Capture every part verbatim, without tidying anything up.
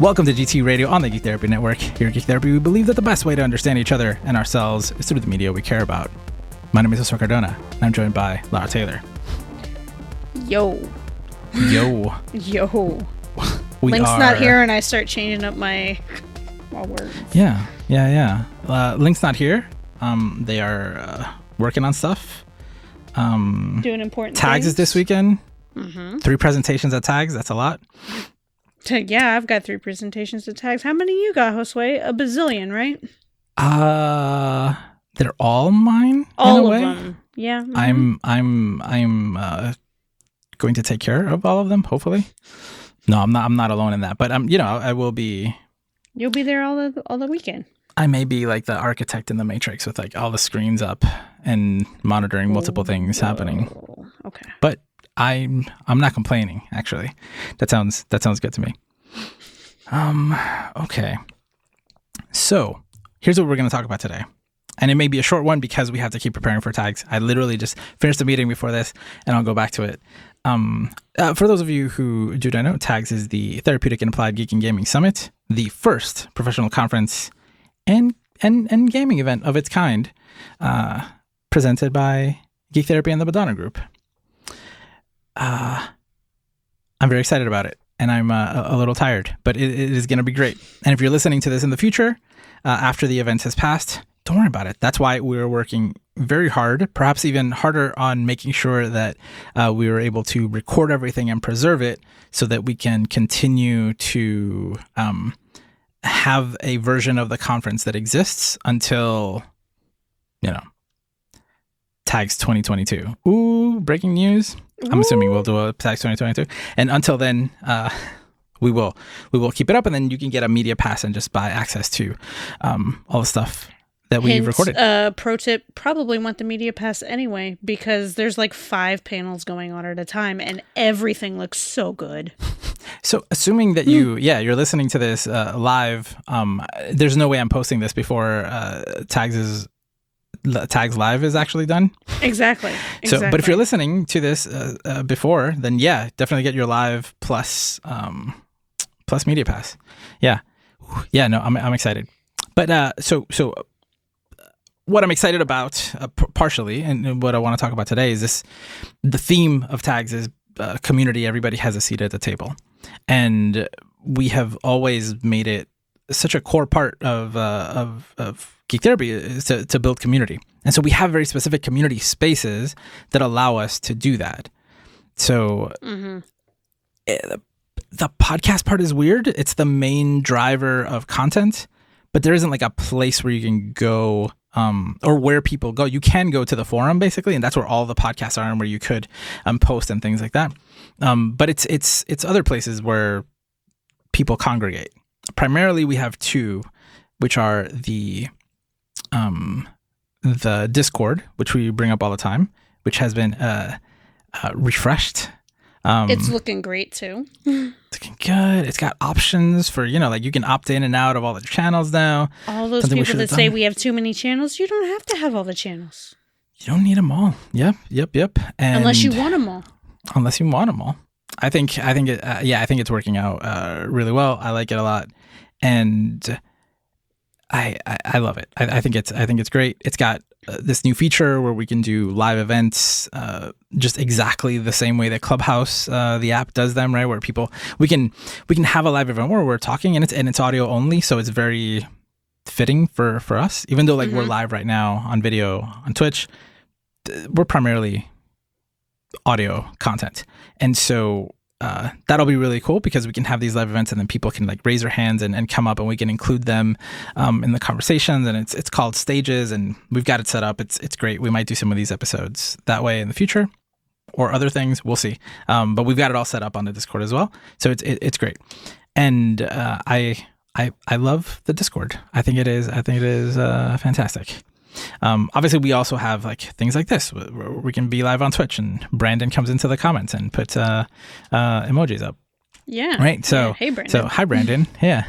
Welcome to G T Radio on the Geek Therapy Network. Here at Geek Therapy, we believe that the best way to understand each other and ourselves is through the media we care about. My name is Oscar Cardona, and I'm joined by Lara Taylor. Yo. Yo. Yo. We Link's are... not here, and I start changing up my, my words. Yeah, yeah, yeah. Uh, Link's not here. Um, they are uh, working on stuff. Um, Doing important Tags things. Is this weekend. Mm-hmm. Three presentations at Tags. That's a lot. Yeah, I've got three presentations at Tags. How many you got, Josue? A bazillion, right? Uh, they're all mine. All in a of way. Them. Yeah. Mm-hmm. I'm, I'm, I'm uh, going to take care of all of them. Hopefully. No, I'm not. I'm not alone in that. But I'm, um, you know, I will be. You'll be there all the all the weekend. I may be like the architect in the Matrix with like all the screens up and monitoring multiple oh, things happening. Okay. But I'm I'm not complaining, actually. That sounds that sounds good to me. Um okay. So here's what we're gonna talk about today. And it may be a short one because we have to keep preparing for Tags. I literally just finished the meeting before this and I'll go back to it. Um uh, for those of you who do not know, Tags is the Therapeutic and Applied Geek and Gaming Summit, the first professional conference and and and gaming event of its kind, uh, presented by Geek Therapy and the Madonna Group. Uh, I'm very excited about it, and I'm uh, a little tired, but it, it is going to be great. And if you're listening to this in the future, uh, after the event has passed, don't worry about it. That's why we're working very hard, perhaps even harder, on making sure that uh, we were able to record everything and preserve it so that we can continue to um, have a version of the conference that exists until, you know, Tags twenty twenty-two. Ooh, breaking news. I'm assuming we'll do a Psych twenty twenty-two. And until then, uh, we will we will keep it up, and then you can get a media pass and just buy access to um, all the stuff that we've recorded. Uh, pro tip, probably want the media pass anyway, because there's like five panels going on at a time, and everything looks so good. So assuming that you, mm. yeah, you're listening to this uh, live, um, there's no way I'm posting this before uh, Tags is... Tags Live is actually done. Exactly. So, exactly. But if you're listening to this uh, uh, before, then yeah, definitely get your live plus um, plus media pass. Yeah, yeah. No, I'm I'm excited. But uh, so so, what I'm excited about uh, p- partially, and what I want to talk about today is this: the theme of Tags is uh, community. Everybody has a seat at the table, and we have always made it such a core part of uh, of of. Geek Therapy is to, to build community. And so we have very specific community spaces that allow us to do that. So mm-hmm. it, the podcast part is weird. It's the main driver of content, but there isn't like a place where you can go um, or where people go. You can go to the forum basically, and that's where all the podcasts are and where you could um, post and things like that. Um, but it's, it's, it's other places where people congregate. Primarily we have two, which are the... Um, the Discord, which we bring up all the time, which has been uh, uh, refreshed. Um, it's looking great too. It's looking good. It's got options for, you know, like you can opt in and out of all the channels now. All those Something people that say we have too many channels, you don't have to have all the channels. You don't need them all. Yep, yep, yep. And unless you want them all. Unless you want them all. I think. I think. It, uh, yeah, I think it's working out uh, really well. I like it a lot, and. I, I, I love it. I, I think it's I think it's great. It's got uh, this new feature where we can do live events uh, just exactly the same way that Clubhouse, uh, the app, does them, right? Where people we can we can have a live event where we're talking, and it's and it's audio only, so it's very fitting for, for us. Even though like mm-hmm. we're live right now on video on Twitch, th- we're primarily audio content, and so. Uh, that'll be really cool because we can have these live events and then people can like raise their hands and, and come up and we can include them um, in the conversations, and it's it's called stages, and we've got it set up. It's it's great. We might do some of these episodes that way in the future or other things. We'll see. Um, but we've got it all set up on the Discord as well. So it's it, it's great. And uh, I I I love the Discord. I think it is I think it is uh, fantastic. Um, obviously, we also have like things like this. We can be live on Twitch, and Brandon comes into the comments and puts uh, uh, emojis up. Yeah. Right. So, yeah. Hey, Brandon. So hi, Brandon. Yeah.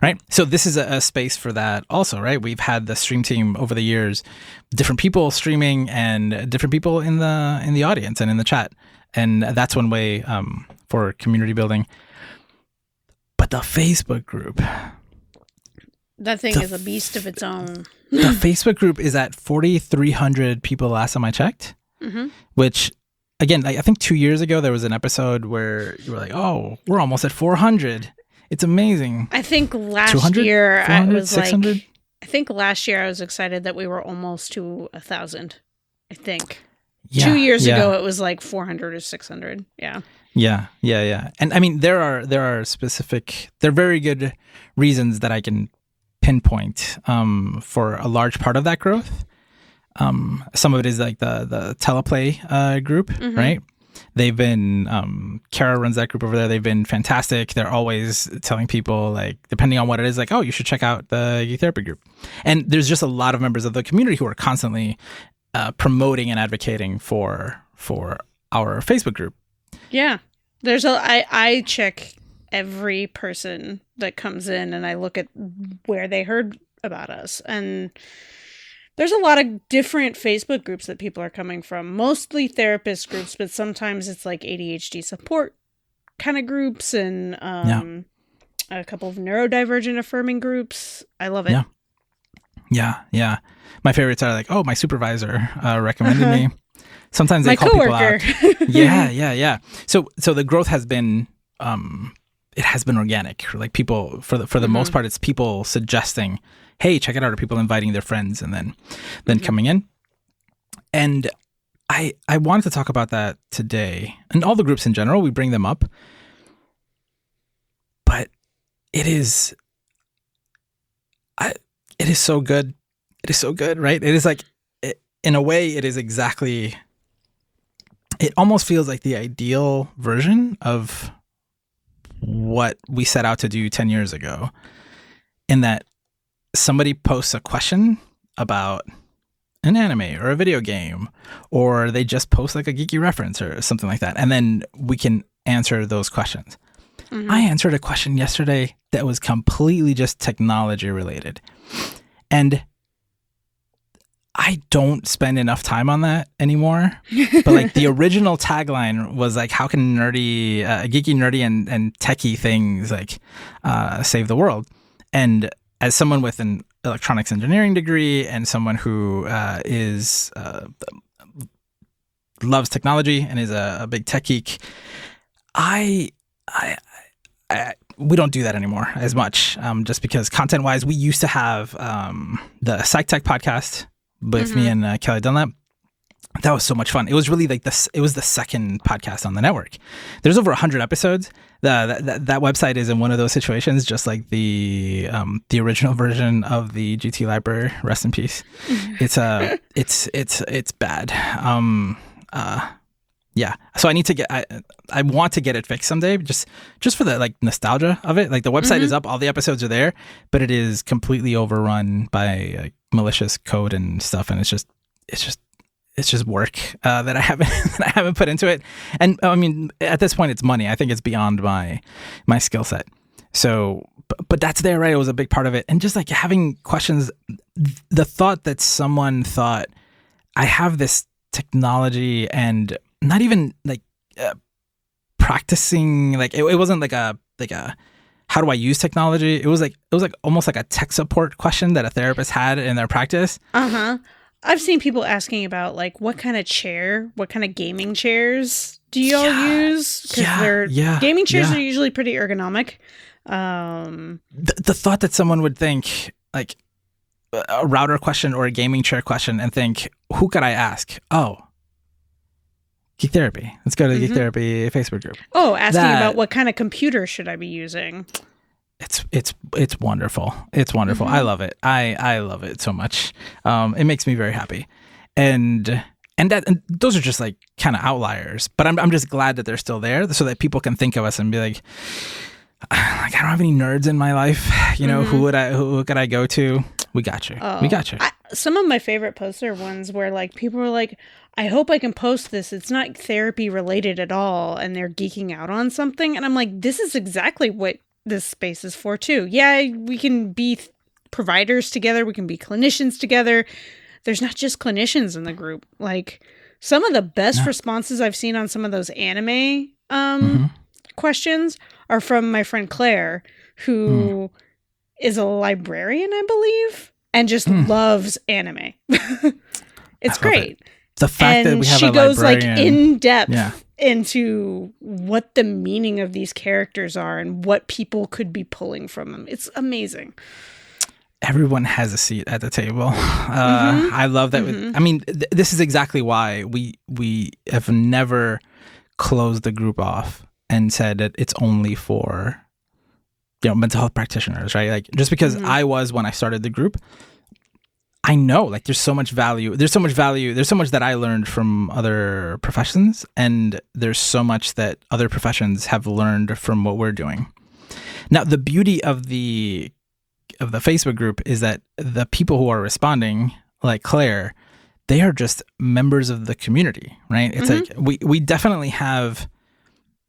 Right. So this is a, a space for that also, right? We've had the stream team over the years, different people streaming and different people in the in the audience and in the chat, and that's one way um, for community building. But the Facebook group. That thing the, is a beast of its own. The Facebook group is at forty-three hundred people last time I checked, mm-hmm. which, again, I, I think two years ago there was an episode where you were like, oh, we're almost at four hundred. It's amazing. I think last two hundred, year I was six hundred? Like, I think last year I was excited that we were almost to a thousand, I think. Yeah, two years yeah. ago, it was like four hundred or six hundred. Yeah. Yeah, yeah, yeah. And I mean, there are there are specific, there are very good reasons that I can pinpoint um, for a large part of that growth. Um, some of it is like the the teleplay uh, group, mm-hmm. right? They've been, um, Kara runs that group over there. They've been fantastic. They're always telling people, like, depending on what it is, like, oh, you should check out the Geek Therapy group. And there's just a lot of members of the community who are constantly uh, promoting and advocating for for our Facebook group. Yeah. There's a, I, I check every person that comes in and I look at where they heard about us. And there's a lot of different Facebook groups that people are coming from, mostly therapist groups, but sometimes it's like A D H D support kind of groups and um, yeah. a couple of neurodivergent affirming groups. I love it. Yeah. Yeah. Yeah. My favorites are like, oh, my supervisor uh, recommended uh-huh. me. Sometimes they my call coworker. People out. Yeah, yeah, yeah. So, so the growth has been, um, it has been organic. Like people, for the for the mm-hmm. most part, it's people suggesting, "Hey, check it out." Or people inviting their friends, and then, then mm-hmm. coming in. And I, I wanted to talk about that today, and all the groups in general. We bring them up, but it is, I, it is so good. It is so good, right? It is like, it, in a way, it is exactly. It almost feels like the ideal version of what we set out to do ten years ago, in that somebody posts a question about an anime or a video game, or they just post like a geeky reference or something like that. And then we can answer those questions. Mm-hmm. I answered a question yesterday that was completely just technology related. And I don't spend enough time on that anymore, but like the original tagline was like, how can nerdy, uh, geeky, nerdy, and, and techie things like uh, save the world? And as someone with an electronics engineering degree and someone who uh, is uh, loves technology and is a, a big tech geek, I, I, I, we don't do that anymore as much, um, just because content-wise, we used to have um, the Psych Tech podcast with mm-hmm. me and uh, Kelly Dunlap. That was so much fun. It was really like this. It was the second podcast on the network. There's over one hundred episodes. The, that, that website is in one of those situations, just like the um, the original version of the G T Library. Rest in peace. It's uh, it's it's it's bad. Um, uh, yeah. So I need to get. I I want to get it fixed someday. Just just for the like nostalgia of it. Like the website mm-hmm. is up. All the episodes are there, but it is completely overrun by. Like, malicious code and stuff, and it's just it's just it's just work uh that I haven't that I haven't put into it. And I mean, at this point, it's money. I think it's beyond my my skill set. So but, but that's there, right? It was a big part of it. And just like having questions, the thought that someone thought, I have this technology, and not even like uh, practicing, like it, it wasn't like a like a how do I use technology? It was like it was like almost like a tech support question that a therapist had in their practice. Uh huh. I've seen people asking about like what kind of chair, what kind of gaming chairs do y'all yeah. use? Because yeah. they're yeah. gaming chairs yeah. are usually pretty ergonomic. Um, the, the thought that someone would think like a router question or a gaming chair question and think, who could I ask? Oh. Geek Therapy. Let's go to the mm-hmm. Geek Therapy Facebook group. Oh, asking that, about what kind of computer should I be using? It's it's it's wonderful. It's wonderful. Mm-hmm. I love it. I, I love it so much. Um, it makes me very happy. And and that and those are just like kind of outliers. But I'm I'm just glad that they're still there, so that people can think of us and be like, like I don't have any nerds in my life. You know, mm-hmm. who would I who could I go to? We got you. Oh, we got you. I, some of my favorite posts are ones where like people are like, I hope I can post this. It's not therapy related at all. And they're geeking out on something. And I'm like, this is exactly what this space is for too. Yeah, we can be th- providers together. We can be clinicians together. There's not just clinicians in the group. Like some of the best no. responses I've seen on some of those anime um, mm-hmm. questions are from my friend Claire, who mm. is a librarian, I believe, and just mm. loves anime. It's great. It. The fact and that we have she a goes librarian. like in depth yeah. into what the meaning of these characters are and what people could be pulling from them. It's amazing. Everyone has a seat at the table. Uh, mm-hmm. I love that. Mm-hmm. I mean, th- this is exactly why we we have never closed the group off and said that it's only for, you know, mental health practitioners, right? Like, just because mm-hmm. I was when I started the group, I know, like, there's so much value. There's so much value. There's so much that I learned from other professions, and there's so much that other professions have learned from what we're doing. Now, the beauty of the of the Facebook group is that the people who are responding, like Claire, they are just members of the community, right? It's mm-hmm. like we, we definitely have,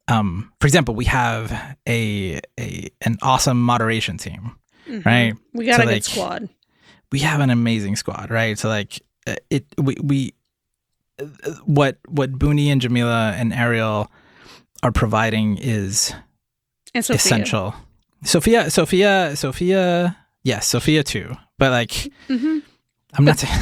um, for example, we have a a an awesome moderation team, mm-hmm. right? We got so a like, good squad. We have an amazing squad, right? So like it, we we what what Booney and Jamila and Ariel are providing is and Sophia. essential. Sophia, Sophia, Sophia, yes, Sophia too. But like, mm-hmm. I'm not saying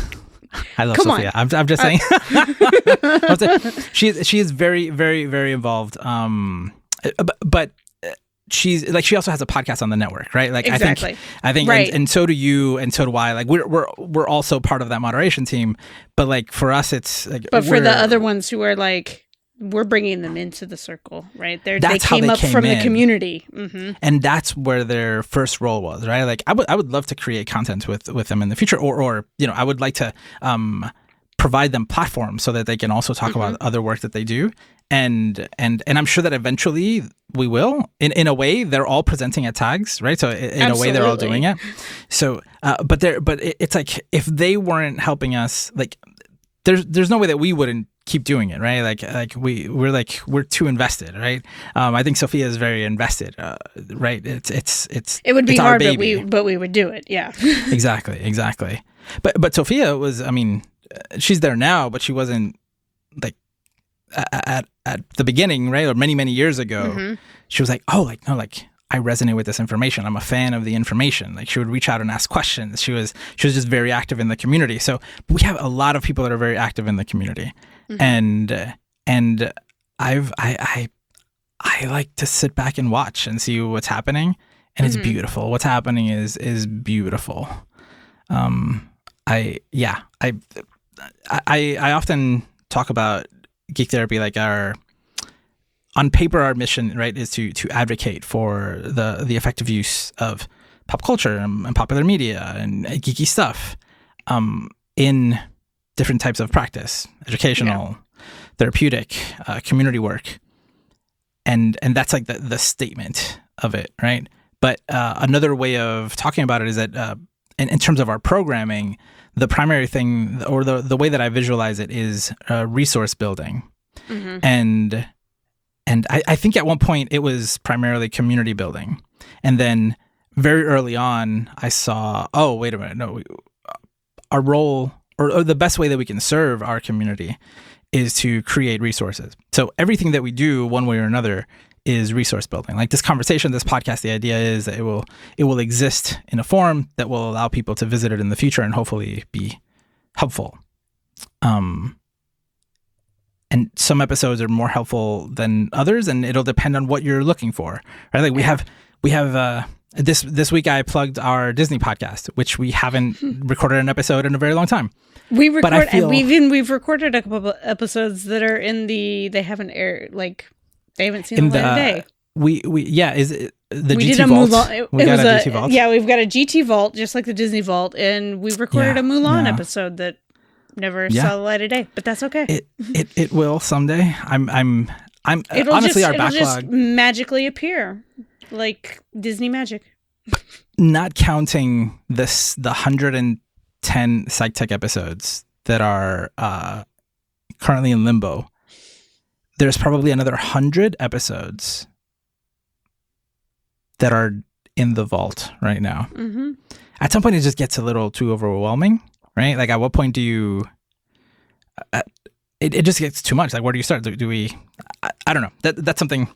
I love Come Sophia. I'm, I'm just saying, I'm saying she she is very very very involved. Um, but, but she's like she also has a podcast on the network, right? Like exactly. I think I think right. and, and so do you, and so do I. Like we're we're we're also part of that moderation team. But like for us, it's like, but for the other ones who are like. We're bringing them into the circle, right? They're, that's they came how they up came from in. the community. Mm-hmm. And that's where their first role was, right? Like, I would I would love to create content with, with them in the future, or, or you know, I would like to um, provide them platforms so that they can also talk mm-hmm. about other work that they do. And and and I'm sure that eventually we will. In in a way, they're all presenting at tags, right? So in, in Absolutely. a way, they're all doing it. So, uh, but they're, but it, it's like, if they weren't helping us, like, there's there's no way that we wouldn't keep doing it, right? Like, like we we're like we're too invested, right? Um, I think Sophia is very invested, uh, right? It's it's it's it would be hard, but we but we would do it, yeah. exactly, exactly. But but Sophia was, I mean, she's there now, but she wasn't like at at the beginning, right? Or many many years ago, mm-hmm. she was like, oh, like no, like. I resonate with this information. I'm a fan of the information. Like she would reach out and ask questions. She was she was just very active in the community. So we have a lot of people that are very active in the community, mm-hmm. and and I've I, I I like to sit back and watch and see what's happening, and mm-hmm. it's beautiful. What's happening is is beautiful. Um, I yeah I I I often talk about Geek Therapy like our. On paper, our mission, right, is to to advocate for the the effective use of pop culture and, and popular media and geeky stuff um, in different types of practice, educational, yeah. therapeutic, uh, community work, and and that's like the, the statement of it, right? But uh, another way of talking about it is that uh, in, in terms of our programming, the primary thing or the the way that I visualize it is uh, resource building, mm-hmm. and And I, I think at one point it was primarily community building. And then very early on, I saw, oh, wait a minute. No, we, our role or, or the best way that we can serve our community is to create resources. So everything that we do one way or another is resource building. Like this conversation, this podcast, the idea is that it will it will exist in a form that will allow people to visit it in the future and hopefully be helpful. Um. And some episodes are more helpful than others, and it'll depend on what you're looking for, right? Like we have, we have uh, this this week. I plugged our Disney podcast, which we haven't recorded an episode in a very long time. We record, but I feel, and we've even, we've recorded a couple of episodes that are in the they haven't aired, like they haven't seen in the light of day. We we yeah is it the we G T did a Vault? Mulan, it, we it got a, a G T Vault. Yeah, we've got a G T Vault just like the Disney Vault, and we recorded yeah, a Mulan yeah. episode that. Never yeah. saw the light of day, but that's okay. It it, it will someday. I'm I'm I'm it'll honestly just, our it'll backlog just magically appear like Disney magic. Not counting this the one hundred ten Psych Tech episodes that are uh, currently in limbo. There's probably another one hundred episodes that are in the vault right now. Mm-hmm. At some point, it just gets a little too overwhelming. Right? Like, at what point do you... Uh, it, it just gets too much. Like, where do you start? Do, do we... I, I don't know. That that's something.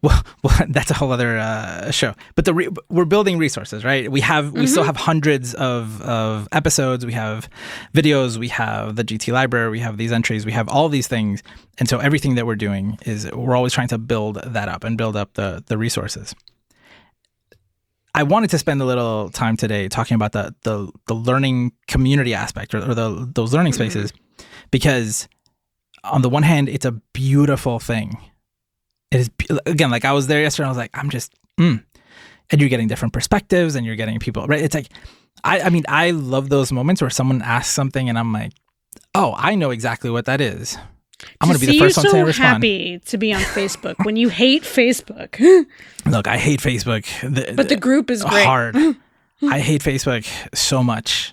Well, well that's a whole other uh, show. But the re- we're building resources, right? We have we mm-hmm. still have hundreds of of episodes. We have videos. We have the G T Library. We have these entries. We have all these things. And so everything that we're doing is we're always trying to build that up and build up the the resources. I wanted to spend a little time today talking about the the, the learning community aspect or, or the those learning spaces, because on the one hand, it's a beautiful thing. It is, again, like I was there yesterday, and I was like, I'm just, mm. and you're getting different perspectives and you're getting people, right? It's like, I, I mean, I love those moments where someone asks something and I'm like, oh, I know exactly what that is. I'm going to be the first one to respond. Happy to be on Facebook when you hate Facebook. Look, I hate Facebook. The, but the group is great. Hard. I hate Facebook so much,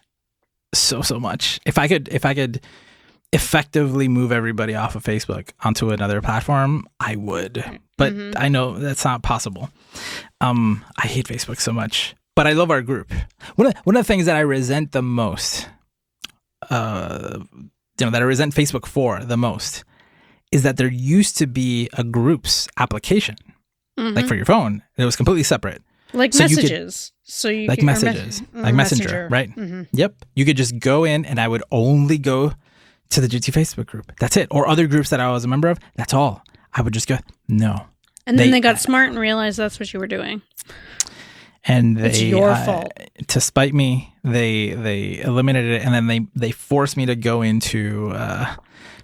so so much. If I could, if I could effectively move everybody off of Facebook onto another platform, I would. But mm-hmm. I know that's not possible. Um, I hate Facebook so much, but I love our group. One of one of the things that I resent the most. Uh, You know, that I resent Facebook for the most is that there used to be a groups application, mm-hmm. like for your phone. It was completely separate, like so messages. You could, so you like could, messages, me- like messenger, messenger right? Mm-hmm. Yep, you could just go in, and I would only go to the G T Facebook group. That's it, or other groups that I was a member of. That's all. I would just go no. And then they, they got uh, smart and realized that's what you were doing. And they, it's your uh, fault. To spite me, they they eliminated it, and then they, they forced me to go into uh,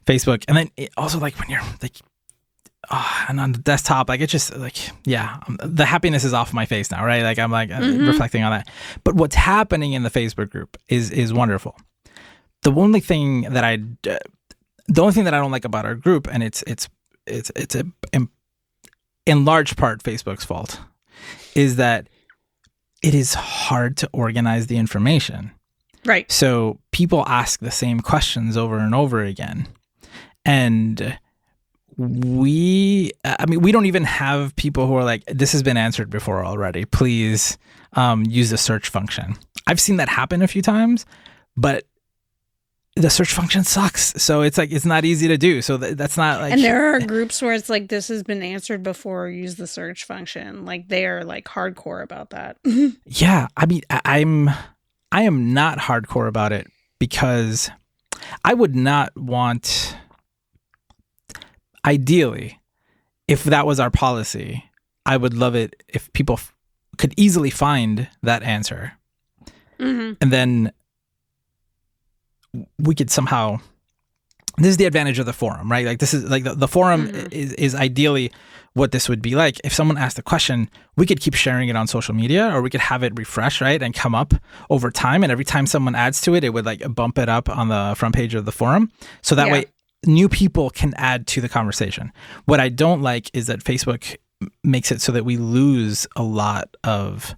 Facebook. And then it also, like when you're like, oh, and on the desktop, like it's just like, yeah, um, the happiness is off my face now, right? Like I'm like mm-hmm. reflecting on that. But what's happening in the Facebook group is is wonderful. The only thing that I, uh, the only thing that I don't like about our group, and it's it's it's it's a, in, in large part Facebook's fault, is that. It is hard to organize the information. Right. So people ask the same questions over and over again. And we, I mean, we don't even have people who are like, this has been answered before already. Please um, use the search function. I've seen that happen a few times, but the search function sucks. So it's like, it's not easy to do. So th- that's not like. And there are groups where it's like, this has been answered before, use the search function. Like they are like hardcore about that. Yeah. I mean, I- I'm, I am not hardcore about it because I would not want, ideally, if that was our policy, I would love it if people f- could easily find that answer. Mm-hmm. And then we could somehow, this is the advantage of the forum, right? Like this is like the, the forum mm-hmm. is, is ideally what this would be like. If someone asked a question, we could keep sharing it on social media, or we could have it refresh, right? And come up over time. And every time someone adds to it, it would like bump it up on the front page of the forum. So that yeah. way new people can add to the conversation. What I don't like is that Facebook makes it so that we lose a lot of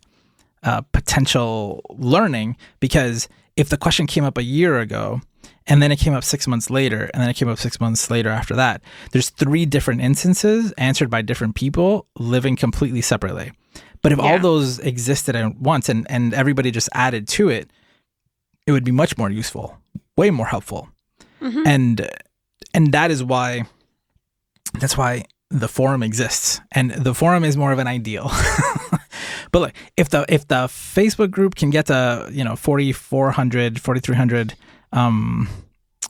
uh, potential learning, because if the question came up a year ago, and then it came up six months later, and then it came up six months later after that, there's three different instances answered by different people living completely separately. But if yeah. all those existed at once and, and everybody just added to it, it would be much more useful, way more helpful. Mm-hmm. And and that is why that's why the forum exists. And the forum is more of an ideal. But like, if the if the Facebook group can get to, you know, forty-four hundred, forty-three hundred, um,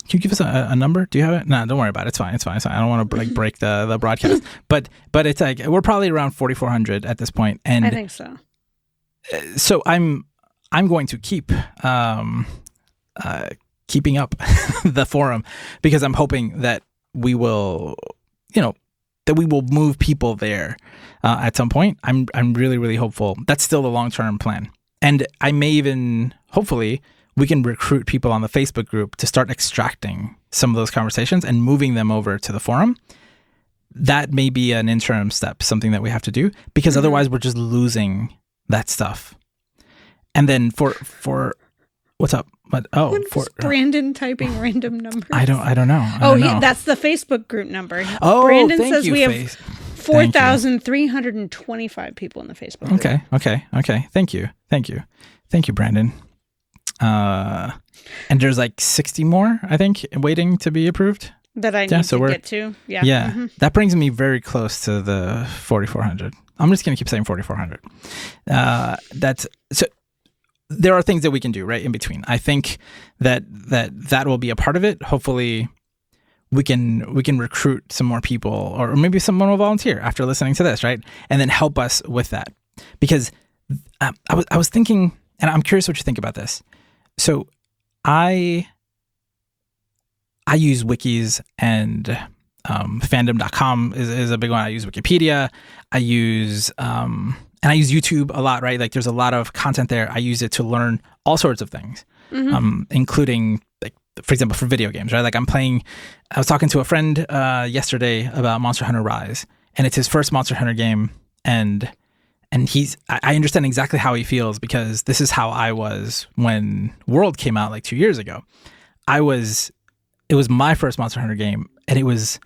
can you give us a, a number? Do you have it? No, don't worry about it. It's fine. It's fine. It's fine. I don't want to like break the, the broadcast. But but it's like we're probably around forty-four hundred at this point. And I think so. So I'm I'm going to keep um uh keeping up the forum, because I'm hoping that we will, you know, that we will move people there uh, at some point. I'm I'm really, really hopeful. That's still the long-term plan. And I may even, hopefully, we can recruit people on the Facebook group to start extracting some of those conversations and moving them over to the forum. That may be an interim step, something that we have to do, because mm-hmm. otherwise we're just losing that stuff. And then for... for what's up? But oh, what for, Brandon typing uh, random numbers. I don't. I don't know. I oh, don't know. He, that's the Facebook group number. Oh, Brandon thank says you, we Face. have four thousand three hundred and twenty-five people in the Facebook group. Okay. Okay. Okay. Thank you. Thank you. Thank you, Brandon. Uh, and there's like sixty more, I think, waiting to be approved. That I need yeah, so to get to. Yeah. Yeah. Mm-hmm. That brings me very close to the forty-four hundred. I'm just going to keep saying forty-four hundred. Uh, that's so. There are things that we can do right in between. I think that that that will be a part of it. Hopefully, we can we can recruit some more people, or maybe someone will volunteer after listening to this, right? And then help us with that, because I, I was I was thinking, and I'm curious what you think about this. So, I I use wikis and um, Fandom dot com is is a big one. I use Wikipedia. I use. Um, And I use YouTube a lot, right? Like, there's a lot of content there. I use it to learn all sorts of things, mm-hmm. um, including, like, for example, for video games, right? Like, I'm playing, I was talking to a friend uh, yesterday about Monster Hunter Rise, and it's his first Monster Hunter game. And and he's, I, I understand exactly how he feels, because this is how I was when World came out like two years ago. I was, it was my first Monster Hunter game, and it was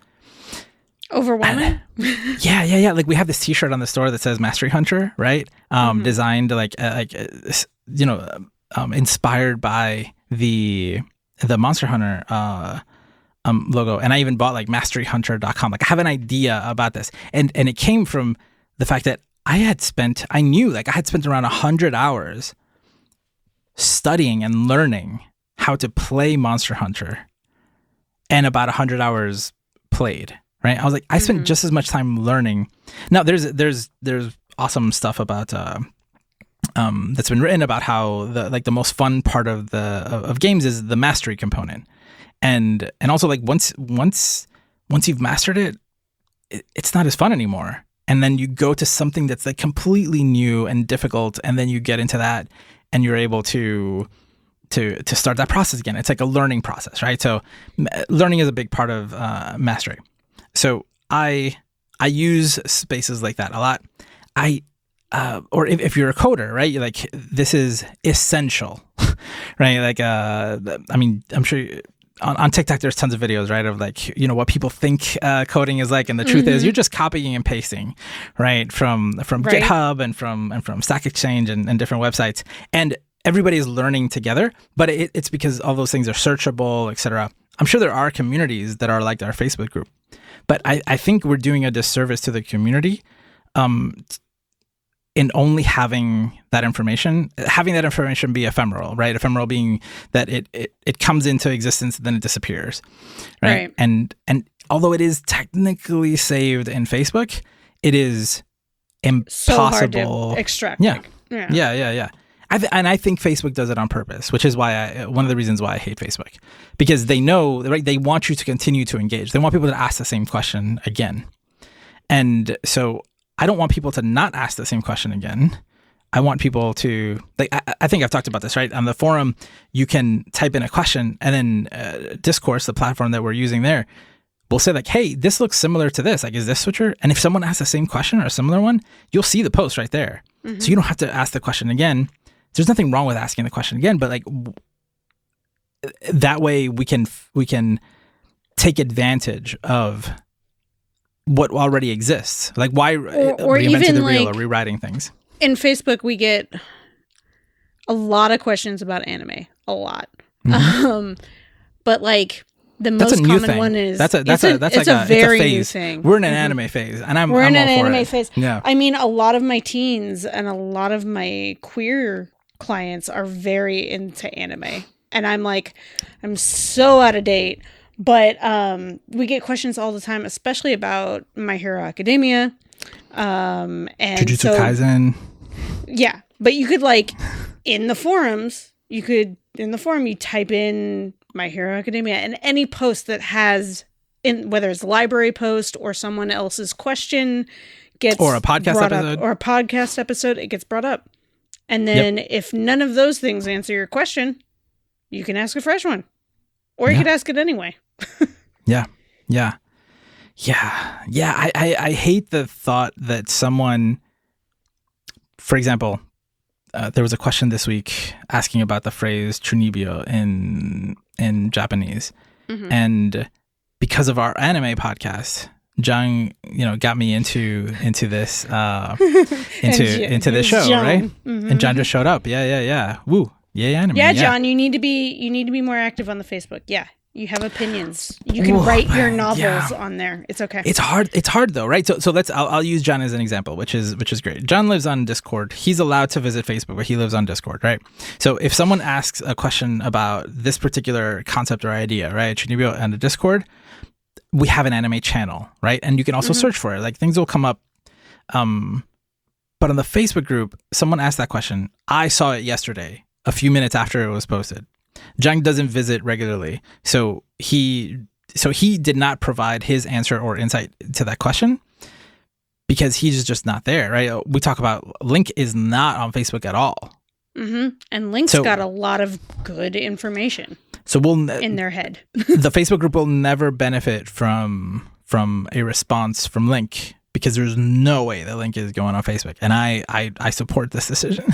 overwhelming. yeah yeah yeah like, we have this t-shirt on the store that says Mastery Hunter, right? um mm-hmm. Designed like uh, like uh, you know um inspired by the the Monster Hunter uh um logo. And I even bought like Mastery Hunter dot com. Like, I have an idea about this, and and it came from the fact that I had spent I knew like I had spent around one hundred hours studying and learning how to play Monster Hunter, and about one hundred hours played. Right, I was like, I spent mm-hmm. just as much time learning. Now, there's there's there's awesome stuff about uh, um, that's been written about how the like the most fun part of the of, of games is the mastery component, and and also like once once once you've mastered it, it, it's not as fun anymore. And then you go to something that's like completely new and difficult, and then you get into that, and you're able to. to to start that process again. It's like a learning process, right? So m- learning is a big part of uh, mastery. So I I use spaces like that a lot. I uh, or if, if you're a coder, right? You're like, this is essential, right? Like uh, I mean, I'm sure you, on, on TikTok there's tons of videos, right, of like, you know, what people think uh, coding is like, and the mm-hmm. truth is you're just copying and pasting, right, from from right. GitHub and from and from Stack Exchange and, and different websites, and everybody is learning together, but it, it's because all those things are searchable, et cetera. I'm sure there are communities that are like our Facebook group, but I, I think we're doing a disservice to the community um, in only having that information, having that information be ephemeral, right? Ephemeral being that it it, it comes into existence, then it disappears, right? right? And and although it is technically saved in Facebook, it is impossible. So hard to extract. Yeah, yeah, yeah, yeah. yeah. I th- and I think Facebook does it on purpose, which is why I, one of the reasons why I hate Facebook, because they know, right? They want you to continue to engage. They want people to ask the same question again. And so I don't want people to not ask the same question again. I want people to, like, I, I think I've talked about this, right? On the forum, you can type in a question, and then uh, Discourse, the platform that we're using there, will say like, hey, this looks similar to this. Like, is this what you're, and if someone asks the same question or a similar one, you'll see the post right there. Mm-hmm. So you don't have to ask the question again. There's nothing wrong with asking the question again, but like w- that way we can we can take advantage of what already exists. Like, why or, or reinventing the wheel, like, or rewriting things. In Facebook, we get a lot of questions about anime, a lot. Mm-hmm. Um, but like the that's most common thing. One is that's a that's a that's like a, a very it's a phase. New thing. We're in an mm-hmm. anime phase, and I'm we're I'm in all an anime it. Phase. Yeah, I mean, a lot of my teens and a lot of my queer clients are very into anime, and I'm like, I'm so out of date, but um we get questions all the time, especially about My Hero Academia um and Jujutsu so, Kaisen. Yeah, but you could, like, in the forums you could in the forum you type in My Hero Academia, and any post that has, in whether it's a library post or someone else's question, gets or a podcast episode up, or a podcast episode it gets brought up. And then yep. if none of those things answer your question, you can ask a fresh one, or you yeah. could ask it anyway. yeah. Yeah. Yeah. Yeah. I, I, I hate the thought that someone, for example, uh, there was a question this week asking about the phrase Chunibyo in, in Japanese. Mm-hmm. And because of our anime podcast, Jung, you know, got me into into this uh, into you, into this show, John. Right? Mm-hmm. And John just showed up. Yeah, yeah, yeah. Woo, yeah, anime. Yeah, John, yeah. you need to be you need to be more active on the Facebook. Yeah, You have opinions. You can Whoa, write your novels yeah. on there. It's okay. It's hard. It's hard though, right? So, so let's. I'll, I'll use John as an example, which is which is great. John lives on Discord. He's allowed to visit Facebook, but he lives on Discord, right? So, if someone asks a question about this particular concept or idea, right, Chunibyo and the Discord, we have an anime channel, right? And you can also mm-hmm. search for it. Like things will come up. Um, but on the Facebook group, someone asked that question. I saw it yesterday, a few minutes after it was posted. John doesn't visit regularly, so he so he did not provide his answer or insight to that question because he's just not there, right? We talk about Link is not on Facebook at all. Mm-hmm. And Link's so, got a lot of good information so we'll ne- in their head. The Facebook group will never benefit from from a response from Link. Because there's no way that Link is going on Facebook. And I, I, I support this decision.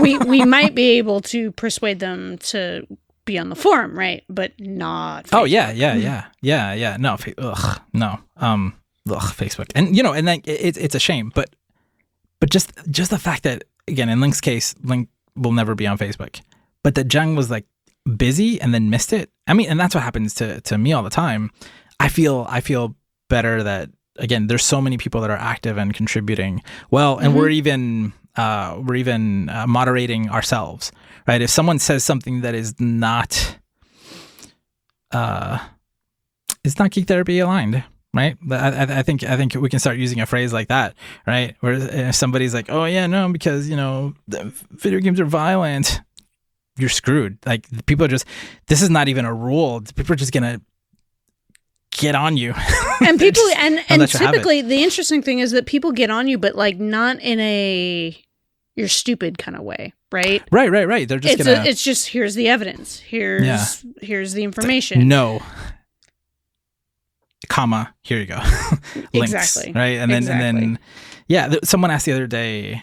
we we might be able to persuade them to be on the forum, right? But not Facebook. Oh, yeah, yeah, yeah, yeah, yeah. No, ugh, no. Um, ugh, Facebook. And, you know, and like, it, it's a shame. But but just just the fact that, again, in Link's case, Link will never be on Facebook. But that Jung was, like, busy and then missed it. I mean, and that's what happens to, to me all the time. I feel I feel better that, again, there's so many people that are active and contributing well, and mm-hmm. we're even uh, we're even uh, moderating ourselves, right? If someone says something that is not, uh, it's not Geek Therapy aligned, right? I, I think I think we can start using a phrase like that, right? Where if somebody's like, "Oh yeah, no, because you know, video games are violent," you're screwed. Like people are just, this is not even a rule. People are just gonna get on you. And people just, and, and typically the interesting thing is that people get on you, but like not in a you're stupid kind of way, right? Right, right, right. They're just it's gonna a, it's just here's the evidence. Here's yeah. here's the information. No. Comma, here you go. Links, exactly. Right? And then exactly. and then yeah, th- someone asked the other day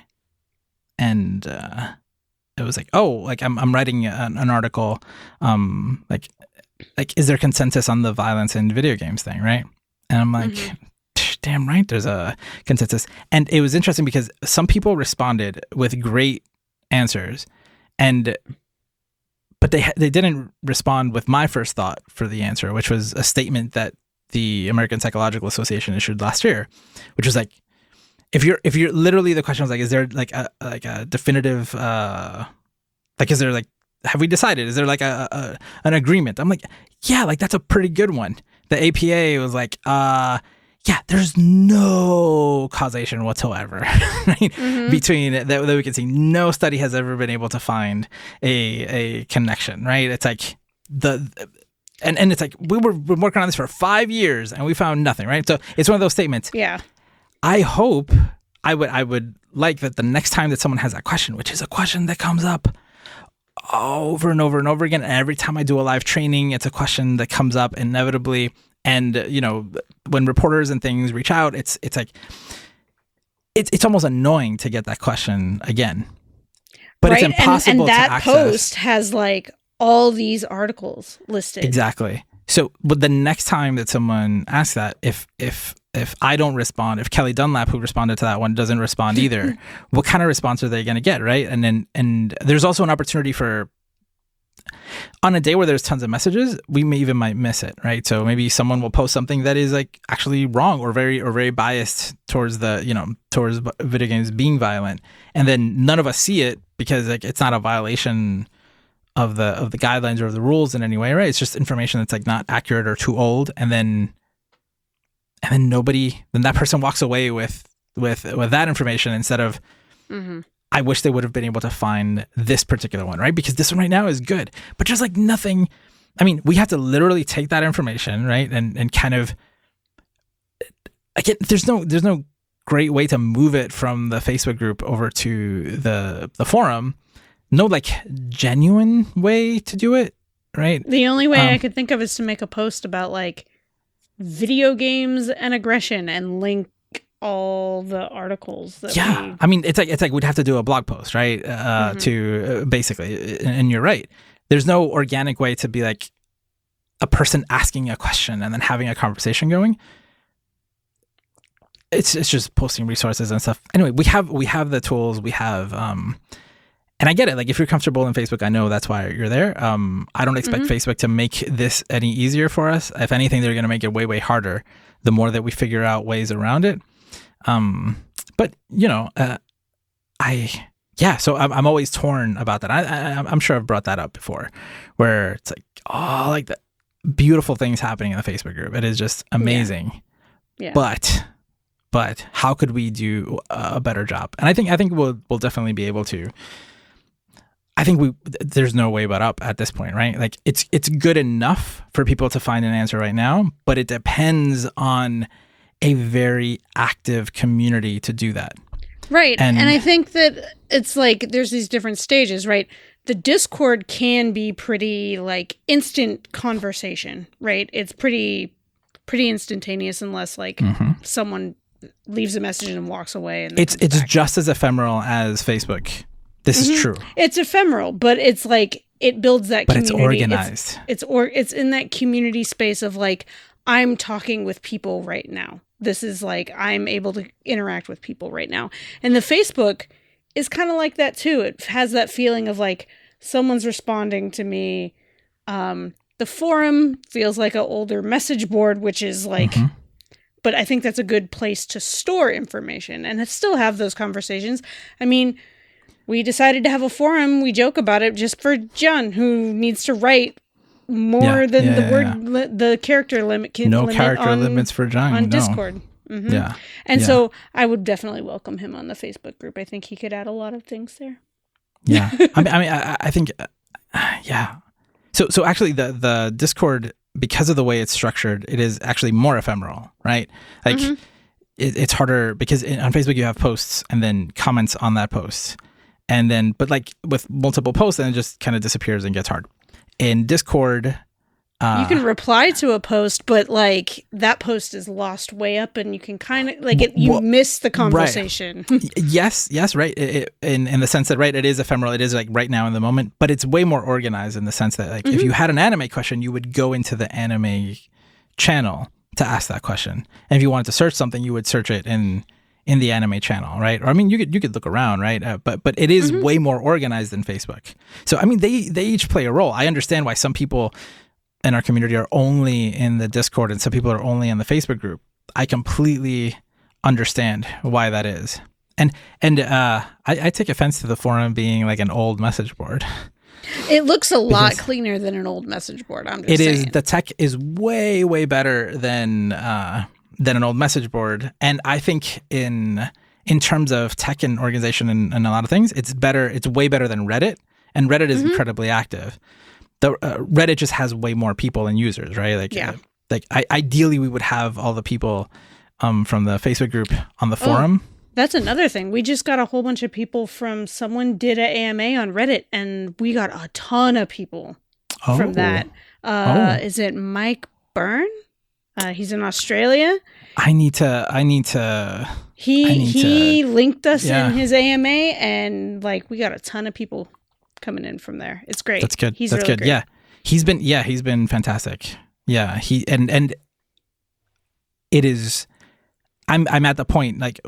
and uh it was like, "Oh, like I'm I'm writing an, an article um like like is there consensus on the violence in video games thing, right?" And I'm like, mm-hmm. damn right, there's a consensus. And it was interesting because some people responded with great answers, and but they they didn't respond with my first thought for the answer, which was a statement that the American Psychological Association issued last year, which was like, if you're if you're literally the question was like, is there like a like a definitive uh, like is there like have we decided? Is there like a, a an agreement? I'm like, yeah, like that's a pretty good one. The A P A was like, uh, yeah, there's no causation whatsoever right? mm-hmm. between that, that we can see. No study has ever been able to find a a connection, right? It's like the and, and it's like we were been working on this for five years and we found nothing, right? So it's one of those statements. Yeah, I hope I would I would like that the next time that someone has that question, which is a question that comes up over and over and over again. And every time I do a live training, it's a question that comes up inevitably. And, you know, when reporters and things reach out, it's it's like, it's it's almost annoying to get that question again. But right? it's impossible to access. And, and that post has like all these articles listed. Exactly. So but the next time that someone asks that, if if if I don't respond, if Kelly Dunlap, who responded to that one, doesn't respond either, what kind of response are they going to get, right? And then and there's also an opportunity for, on a day where there's tons of messages, we may even might miss it, right? So maybe someone will post something that is like actually wrong or very or very biased towards the, you know, towards video games being violent, and then none of us see it because like it's not a violation of the of the guidelines or of the rules in any way, right? It's just information that's like not accurate or too old, and then and then nobody then that person walks away with with with that information instead of mm-hmm. I wish they would have been able to find this particular one, right? Because this one right now is good, but just like nothing. I mean, we have to literally take that information, right? And and kind of again, there's no there's no great way to move it from the Facebook group over to the the forum. No, like, genuine way to do it, right? The only way um, I could think of is to make a post about, like, video games and aggression and link all the articles. That yeah, we... I mean, it's like it's like we'd have to do a blog post, right, uh, mm-hmm. to uh, basically, and, and you're right. There's no organic way to be, like, a person asking a question and then having a conversation going. It's it's just posting resources and stuff. Anyway, we have we have the tools, we have... um. And I get it. Like, if you're comfortable in Facebook, I know that's why you're there. Um, I don't expect mm-hmm. Facebook to make this any easier for us. If anything, they're going to make it way, way harder the more that we figure out ways around it. Um, but, you know, uh, I... Yeah, so I'm I'm always torn about that. I, I I'm sure I've brought that up before, where it's like, oh, like the beautiful things happening in the Facebook group. It is just amazing. Yeah. Yeah. But but how could we do a better job? And I think I think we'll we'll definitely be able to. I think we there's no way but up at this point, right? Like it's it's good enough for people to find an answer right now, but it depends on a very active community to do that. Right. And, and I think that it's like there's these different stages, right? The Discord can be pretty like instant conversation, right? It's pretty pretty instantaneous unless like mm-hmm. someone leaves a message and walks away. And it's it's back. Just as ephemeral as Facebook. This mm-hmm. is true. It's ephemeral, but it's like it builds that but community. But it's organized. It's, it's, or, it's in that community space of like, I'm talking with people right now. This is like, I'm able to interact with people right now. And the Facebook is kind of like that too. It has that feeling of like, someone's responding to me. Um, the forum feels like an older message board, which is like, mm-hmm. but I think that's a good place to store information and still have those conversations. I mean, we decided to have a forum. We joke about it just for John, who needs to write more yeah, than yeah, the yeah, word, yeah. Li- the character limit. Can no limit character on, limits for John on no. Discord. Mm-hmm. Yeah, and yeah. so I would definitely welcome him on the Facebook group. I think he could add a lot of things there. Yeah, I mean, I mean, I, I think, uh, yeah. So, so actually, the the Discord, because of the way it's structured, it is actually more ephemeral, right? Like, mm-hmm. it, it's harder because in, on Facebook you have posts and then comments on that post, and then but like with multiple posts, then it just kind of disappears and gets hard. In Discord, uh, you can reply to a post, but like that post is lost way up, and you can kind of like it, you well, miss the conversation. Right. yes, yes, right. It, it, in in the sense that right, it is ephemeral. It is like right now in the moment, but it's way more organized in the sense that like mm-hmm. if you had an anime question, you would go into the anime channel to ask that question, and if you wanted to search something, you would search it in in the anime channel, right? Or I mean, you could you could look around, right? Uh, but but it is mm-hmm. way more organized than Facebook. So I mean, they they each play a role. I understand why some people in our community are only in the Discord and some people are only in the Facebook group. I completely understand why that is. And and uh, I, I take offense to the forum being like an old message board. It looks a lot cleaner than an old message board. I'm just it saying. Is the tech is way way better than. Uh, than an old message board. And I think in in terms of tech and organization and, and a lot of things, it's better, it's way better than Reddit. And Reddit is mm-hmm. incredibly active. The uh, Reddit just has way more people and users, right? Like, yeah. uh, like I, ideally we would have all the people um, from the Facebook group on the forum. Oh, that's another thing. We just got a whole bunch of people from someone did an A M A on Reddit and we got a ton of people oh. from that. Uh, oh. Is it Mike Byrne? Uh, he's in Australia. I need to. I need to. He need he to, linked us yeah. in his A M A, and like we got a ton of people coming in from there. It's great. That's good. He's That's really good. Great. Yeah, he's been. Yeah, he's been fantastic. Yeah, he and and it is. I'm I'm at the point like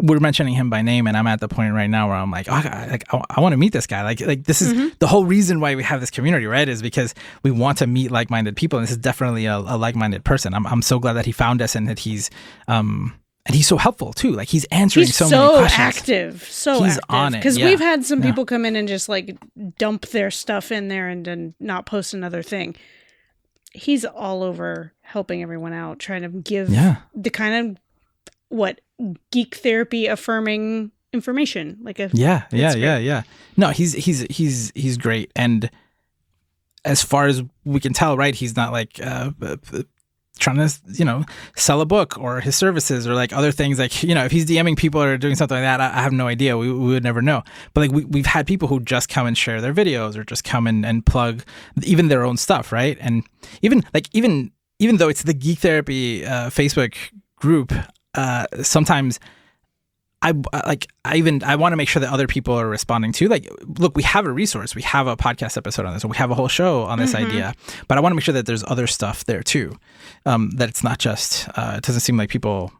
we're mentioning him by name, and I'm at the point right now where I'm like, oh, I, like I, I want to meet this guy. Like like this is mm-hmm. the whole reason why we have this community, right? Is because we want to meet like-minded people, and this is definitely a, a like-minded person. I'm I'm so glad that he found us and that he's um and he's so helpful too. Like he's answering he's so, so many questions. Active, so he's active. On it because yeah. we've had some yeah. people come in and just like dump their stuff in there and then not post another thing. He's all over helping everyone out, trying to give yeah. the kind of what geek therapy affirming information like a yeah yeah great. yeah yeah no he's he's he's he's great, and as far as we can tell, right, he's not like uh trying to, you know, sell a book or his services or like other things. Like, you know, if he's DMing people or doing something like that, i, I have no idea. We, we would never know. But like we, we've had people who just come and share their videos or just come and, and plug even their own stuff, right? And even like even even though it's the Geek Therapy uh Facebook group, Uh, sometimes I like I even I want to make sure that other people are responding to, like, look, we have a resource, we have a podcast episode on this, we have a whole show on this mm-hmm. idea, but I want to make sure that there's other stuff there too, um, that it's not just uh, it doesn't seem like people,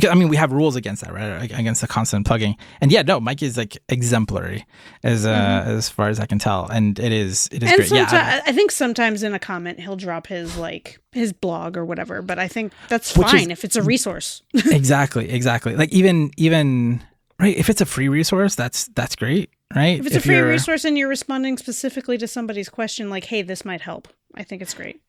because I mean, we have rules against that, right? Against the constant plugging. And yeah, no, Mike is like exemplary as uh, mm-hmm. as far as I can tell. And it is, it is and great. Yeah, I, I think sometimes in a comment, he'll drop his like his blog or whatever, but I think that's fine is, if it's a resource. exactly. Exactly. Like even, even right. If it's a free resource, that's, that's great. Right. If it's if a free resource and you're responding specifically to somebody's question, like, hey, this might help. I think it's great.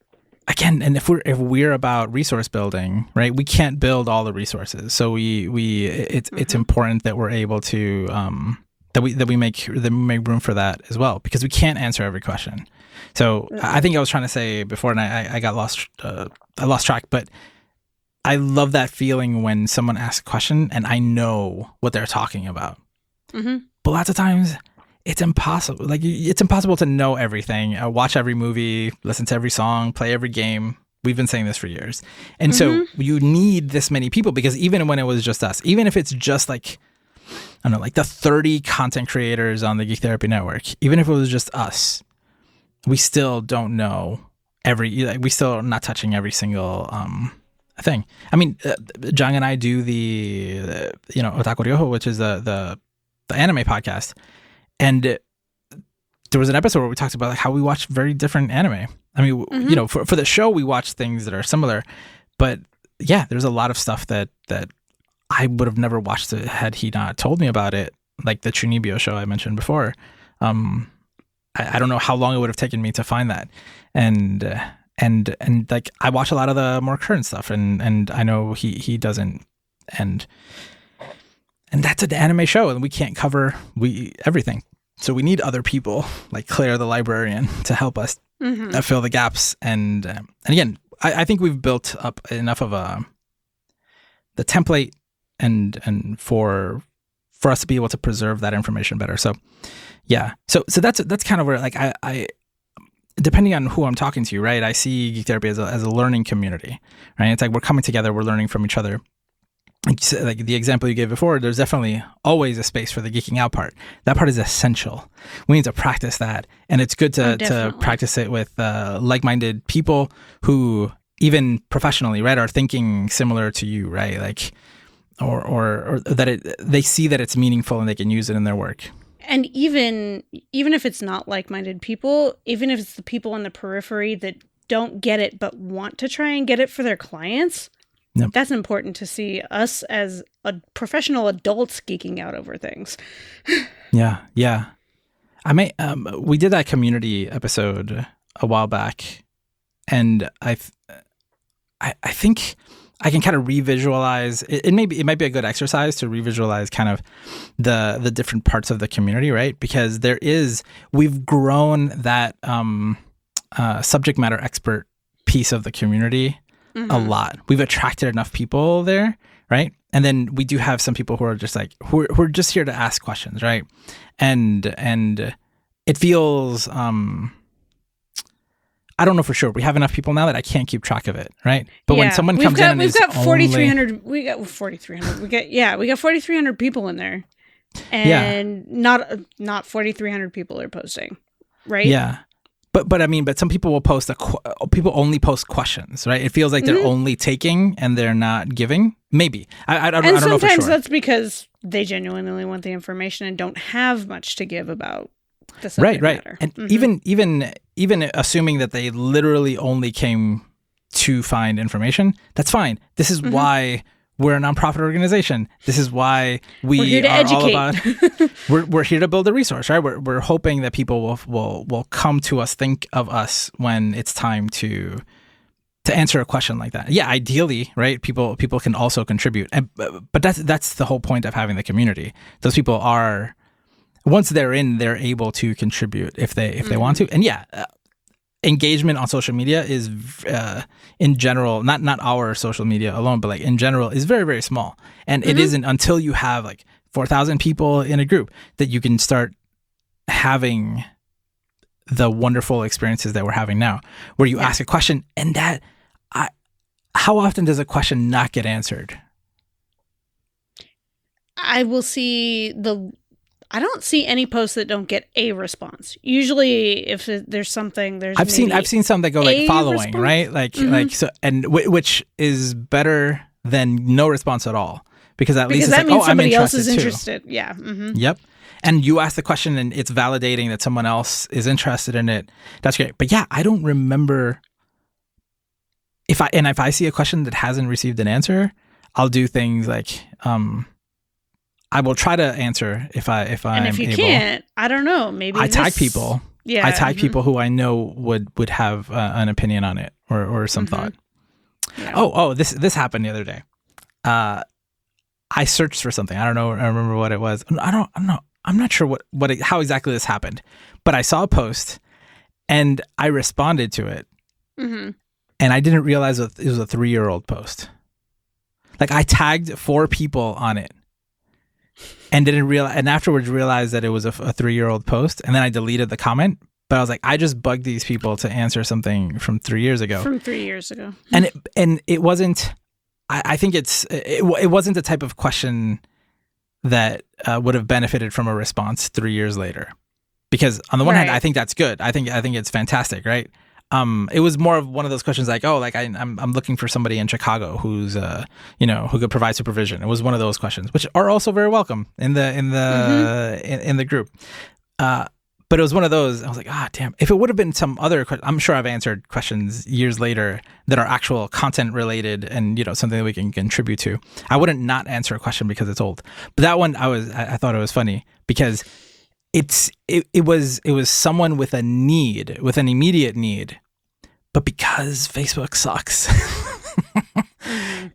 Again, and if we're if we're about resource building, right, we can't build all the resources. So we we it's mm-hmm. it's important that we're able to um, that we that we make that we make room for that as well, because we can't answer every question. So mm-hmm. I think I was trying to say before, and I I got lost uh, I lost track, but I love that feeling when someone asks a question and I know what they're talking about. Mm-hmm. But lots of times, it's impossible. Like it's impossible to know everything. Uh, watch every movie, listen to every song, play every game. We've been saying this for years, and mm-hmm. so you need this many people, because even when it was just us, even if it's just like I don't know, like the thirty content creators on the Geek Therapy Network, even if it was just us, we still don't know every. Like, we still are not touching every single um, thing. I mean, uh, Jang and I do the, the you know Otaku Ryoho, which is the the, the anime podcast. And there was an episode where we talked about like how we watch very different anime. I mean, mm-hmm. you know, for, for the show, we watch things that are similar. But yeah, there's a lot of stuff that that I would have never watched had he not told me about it. Like the Chunibyo show I mentioned before. Um, I, I don't know how long it would have taken me to find that. And uh, and and like I watch a lot of the more current stuff, and, and I know he, he doesn't. And and that's an anime show, and we can't cover we everything. So we need other people like Claire, the librarian, to help us mm-hmm. fill the gaps. And um, and again, I, I think we've built up enough of a the template and and for for us to be able to preserve that information better. So yeah, so so that's that's kind of where like I, I depending on who I'm talking to, right? I see Geek Therapy as a, as a learning community, right? It's like we're coming together, we're learning from each other. Like the example you gave before, there's definitely always a space for the geeking out part. That part is essential. We need to practice that, and it's good to, oh, to practice it with uh, like-minded people who, even professionally, right, are thinking similar to you, right? Like, or or, or that it, they see that it's meaningful and they can use it in their work. And even even if it's not like-minded people, even if it's the people on the periphery that don't get it but want to try and get it for their clients. Yep. That's important to see us as a professional adults geeking out over things. yeah, yeah. I may. Um, we did that community episode a while back, and I, I, I think I can kind of revisualize. It, it may be, it might be a good exercise to revisualize kind of the the different parts of the community, right? Because there is we've grown that um, uh, subject matter expert piece of the community. Mm-hmm. A lot. We've attracted enough people there, right? And then we do have some people who are just like who are, who are just here to ask questions, right? And and it feels um, I don't know for sure. We have enough people now that I can't keep track of it, right? But yeah. when someone we've comes got, in, we've and got forty-three hundred. Only... We got forty-three hundred. We got yeah, we got forty-three hundred people in there, and yeah. not not forty-three hundred people are posting, right? Yeah. But but I mean, but some people will post, a qu- people only post questions, right? It feels like they're mm-hmm. only taking and they're not giving. Maybe. I, I, I, don't, I don't know for sure. And sometimes that's because they genuinely want the information and don't have much to give about the subject matter. Right, right. And mm-hmm. even, even, even assuming that they literally only came to find information, that's fine. This is mm-hmm. why we're a nonprofit organization. This is why we we're here to are educate. all about. we're we're here to build a resource, right? We're we're hoping that people will will will come to us, think of us when it's time to to answer a question like that. Yeah, ideally, right? People people can also contribute, and but that's that's the whole point of having the community. Those people are once they're in, they're able to contribute if they if mm-hmm. they want to, and yeah. Engagement on social media is, uh, in general, not not our social media alone, but like in general, is very very small, and mm-hmm. it isn't until you have like four thousand people in a group that you can start having the wonderful experiences that we're having now, where you yeah. ask a question and that, I, how often does a question not get answered? I will see the. I don't see any posts that don't get a response. Usually, if there's something, there's I've seen I've seen some that go like following, response. right? Like mm-hmm. like so, and w- which is better than no response at all. Because at because least it's that like, means oh, somebody else is interested. Too. Yeah. Mm-hmm. Yep. And you ask the question and it's validating that someone else is interested in it. That's great. But yeah, I don't remember if I, and if I see a question that hasn't received an answer, I'll do things like, um, I will try to answer if I, if I'm able. And if you able. can't, I don't know, maybe I this... tag people. Yeah. I tag mm-hmm. people who I know would, would have uh, an opinion on it or, or some mm-hmm. thought. Yeah. Oh, oh, this, this happened the other day. Uh, I searched for something. I don't know. I remember what it was. I don't, I'm not, I'm not sure what, what, it, how exactly this happened, but I saw a post and I responded to it mm-hmm. and I didn't realize it was a three-year-old post. Like I tagged four people on it and didn't realize, and afterwards realized that it was a, a three-year-old post. And then I deleted the comment, but I was like, I just bugged these people to answer something from three years ago. From three years ago. And it, and it wasn't, I, I think it's, it, it wasn't the type of question that uh, would have benefited from a response three years later. Because on the one right. hand, I think that's good. I think I think it's fantastic, right? Um, it was more of one of those questions like, oh, like I, I'm I'm looking for somebody in Chicago who's, uh, you know, who could provide supervision. It was one of those questions, which are also very welcome in the in the mm-hmm. in, in the group. Uh, but it was one of those. I was like, ah, damn. If it would have been some other question, I'm sure I've answered questions years later that are actual content related and, you know, something that we can contribute to. I wouldn't not answer a question because it's old. But that one, I was, I, I thought it was funny because it's, it, it was, it was someone with a need, with an immediate need, but because Facebook sucks, mm-hmm.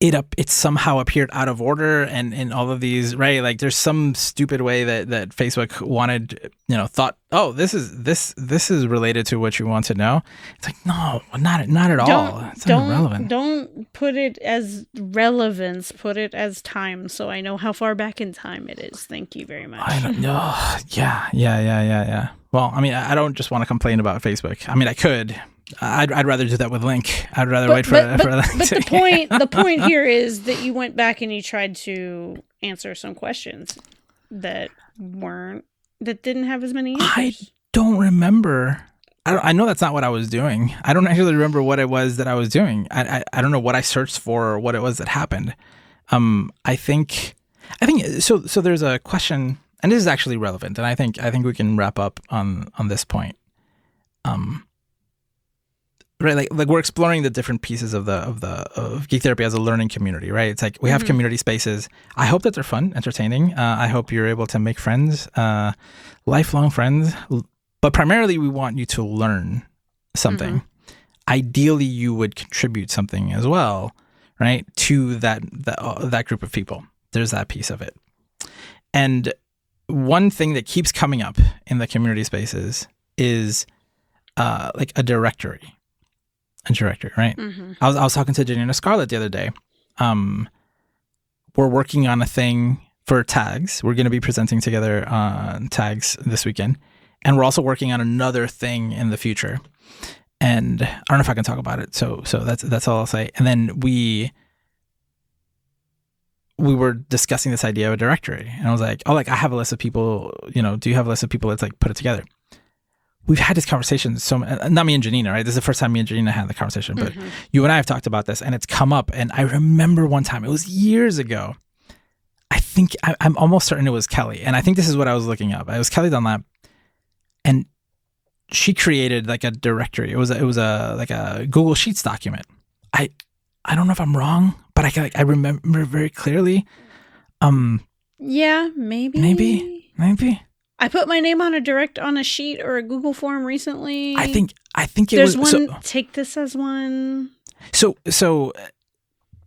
it up, it somehow appeared out of order and in all of these, right? Like there's some stupid way that, that Facebook wanted, you know, thought, oh, this is, this, this is related to what you want to know. It's like, no, not, not at don't, all. It's not relevant. Don't put it as relevance, put it as time. So I know how far back in time it is. Thank you very much. I don't know. Yeah, yeah, yeah, yeah, yeah. Well, I mean, I don't just want to complain about Facebook. I mean, I could. I'd I'd rather do that with Link. I'd rather but, wait for but, for that. But, but the point the point here is that you went back and you tried to answer some questions that weren't that didn't have as many answers. I don't remember. I don't, I know that's not what I was doing. I don't actually remember what it was that I was doing. I I, I don't know what I searched for or what it was that happened. Um, I think I think so. So there's a question, and this is actually relevant, and I think I think we can wrap up on on this point. Um. Right, like like we're exploring the different pieces of the of the of Geek Therapy as a learning community, right? It's like we have mm-hmm. community spaces. I hope that they're fun, entertaining. Uh, I hope you're able to make friends, uh, lifelong friends. But primarily, we want you to learn something. Mm-hmm. Ideally, you would contribute something as well, right, to that that uh, that group of people. There's that piece of it. And one thing that keeps coming up in the community spaces is uh, like a directory. Director, right? Mm-hmm. I was I was talking to Janina Scarlett the other day. Um, we're working on a thing for tags. We're going to be presenting together on uh, tags this weekend, and we're also working on another thing in the future. And I don't know if I can talk about it. So so that's that's all I'll say. And then we we were discussing this idea of a directory, and I was like, oh, like I have a list of people. You know, do you have a list of people? Let's like put it together. We've had this conversation, so not me and Janina, right? This is the first time me and Janina had the conversation, but mm-hmm. you and I have talked about this and it's come up. And I remember one time, it was years ago. I think I, I'm almost certain it was Kelly. And I think this is what I was looking up. It was Kelly Dunlap. And she created like a directory. It was a, it was a like a Google Sheets document. I I don't know if I'm wrong, but I can, like, I remember very clearly. Um, yeah, maybe. Maybe, maybe. I put my name on a direct on a sheet or a Google form recently. I think I think it There's was one, so, take this as one. So so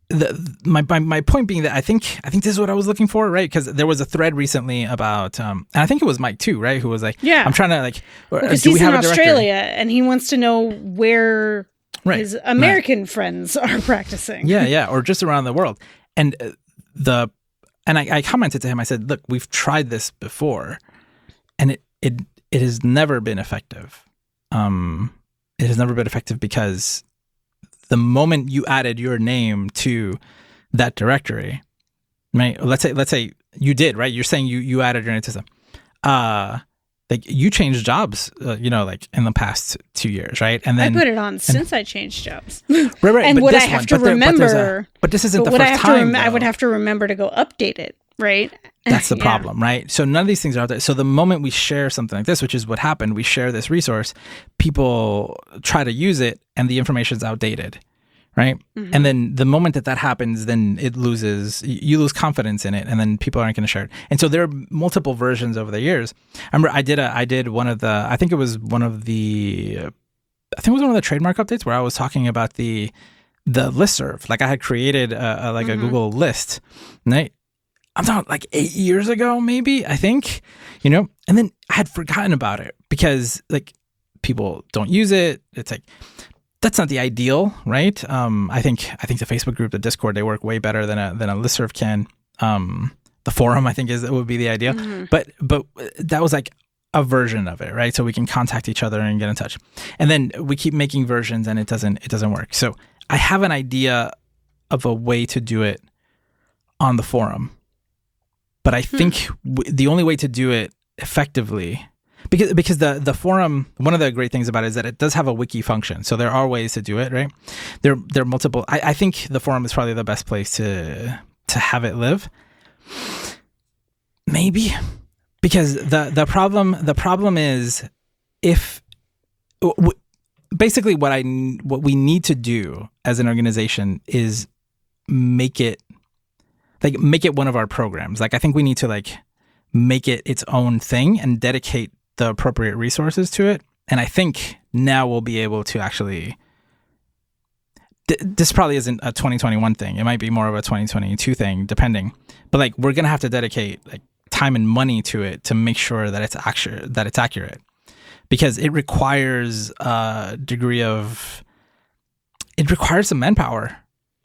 the my, my my point being that I think I think this is what I was looking for, right? Because there was a thread recently about um and I think it was Mike too, right? Who was like, yeah. I'm trying to like well, because do he's we have in a Australia and he wants to know where right. his American right. friends are practicing. Yeah, yeah, or just around the world. And the and I, I commented to him, I said, look, we've tried this before. And it, it it has never been effective. Um, it has never been effective because the moment you added your name to that directory, right? Let's say let's say you did, right? You're saying you, you added your name to them. Uh, like you changed jobs, uh, you know, like in the past two years, right? And then I put it on and, since I changed jobs. Right, right. And would I have one, to but remember? There, but, a, but this isn't but the first I time. Rem- I would have to remember to go update it, right? That's the yeah. problem, right? So none of these things are out there. So the moment we share something like this, which is what happened, we share this resource, people try to use it, and the information's outdated, right? Mm-hmm. And then the moment that that happens, then it loses, you lose confidence in it, and then people aren't going to share it. And so there are multiple versions over the years. I remember I did a, I did one of the, I think it was one of the, I think it was one of the trademark updates where I was talking about the the listserv. Like I had created a, a, like mm-hmm. a Google list, right? I'm talking like eight years ago, maybe, I think, you know, and then I had forgotten about it because like people don't use it. It's like, that's not the ideal, right? Um, I think I think the Facebook group, the Discord, they work way better than a than a listserv can. Um, the forum, I think, is would be the ideal. Mm-hmm. But but that was like a version of it, right? So we can contact each other and get in touch. And then we keep making versions, and it doesn't it doesn't work. So I have an idea of a way to do it on the forum, but I hmm. think w- the only way to do it effectively. Because because the, the forum, one of the great things about it is that it does have a wiki function. So there are ways to do it, right? There there are multiple. I, I think the forum is probably the best place to to have it live. Maybe. Because the, the problem the problem is if w- basically what I what we need to do as an organization is make it like make it one of our programs. Like I think we need to like make it its own thing and dedicate the appropriate resources to it. And I think now we'll be able to actually, th- this probably isn't a twenty twenty-one thing. It might be more of a twenty twenty-two thing, depending, but like, we're going to have to dedicate like time and money to it to make sure that it's actually, that it's accurate, because it requires a degree of, it requires some manpower.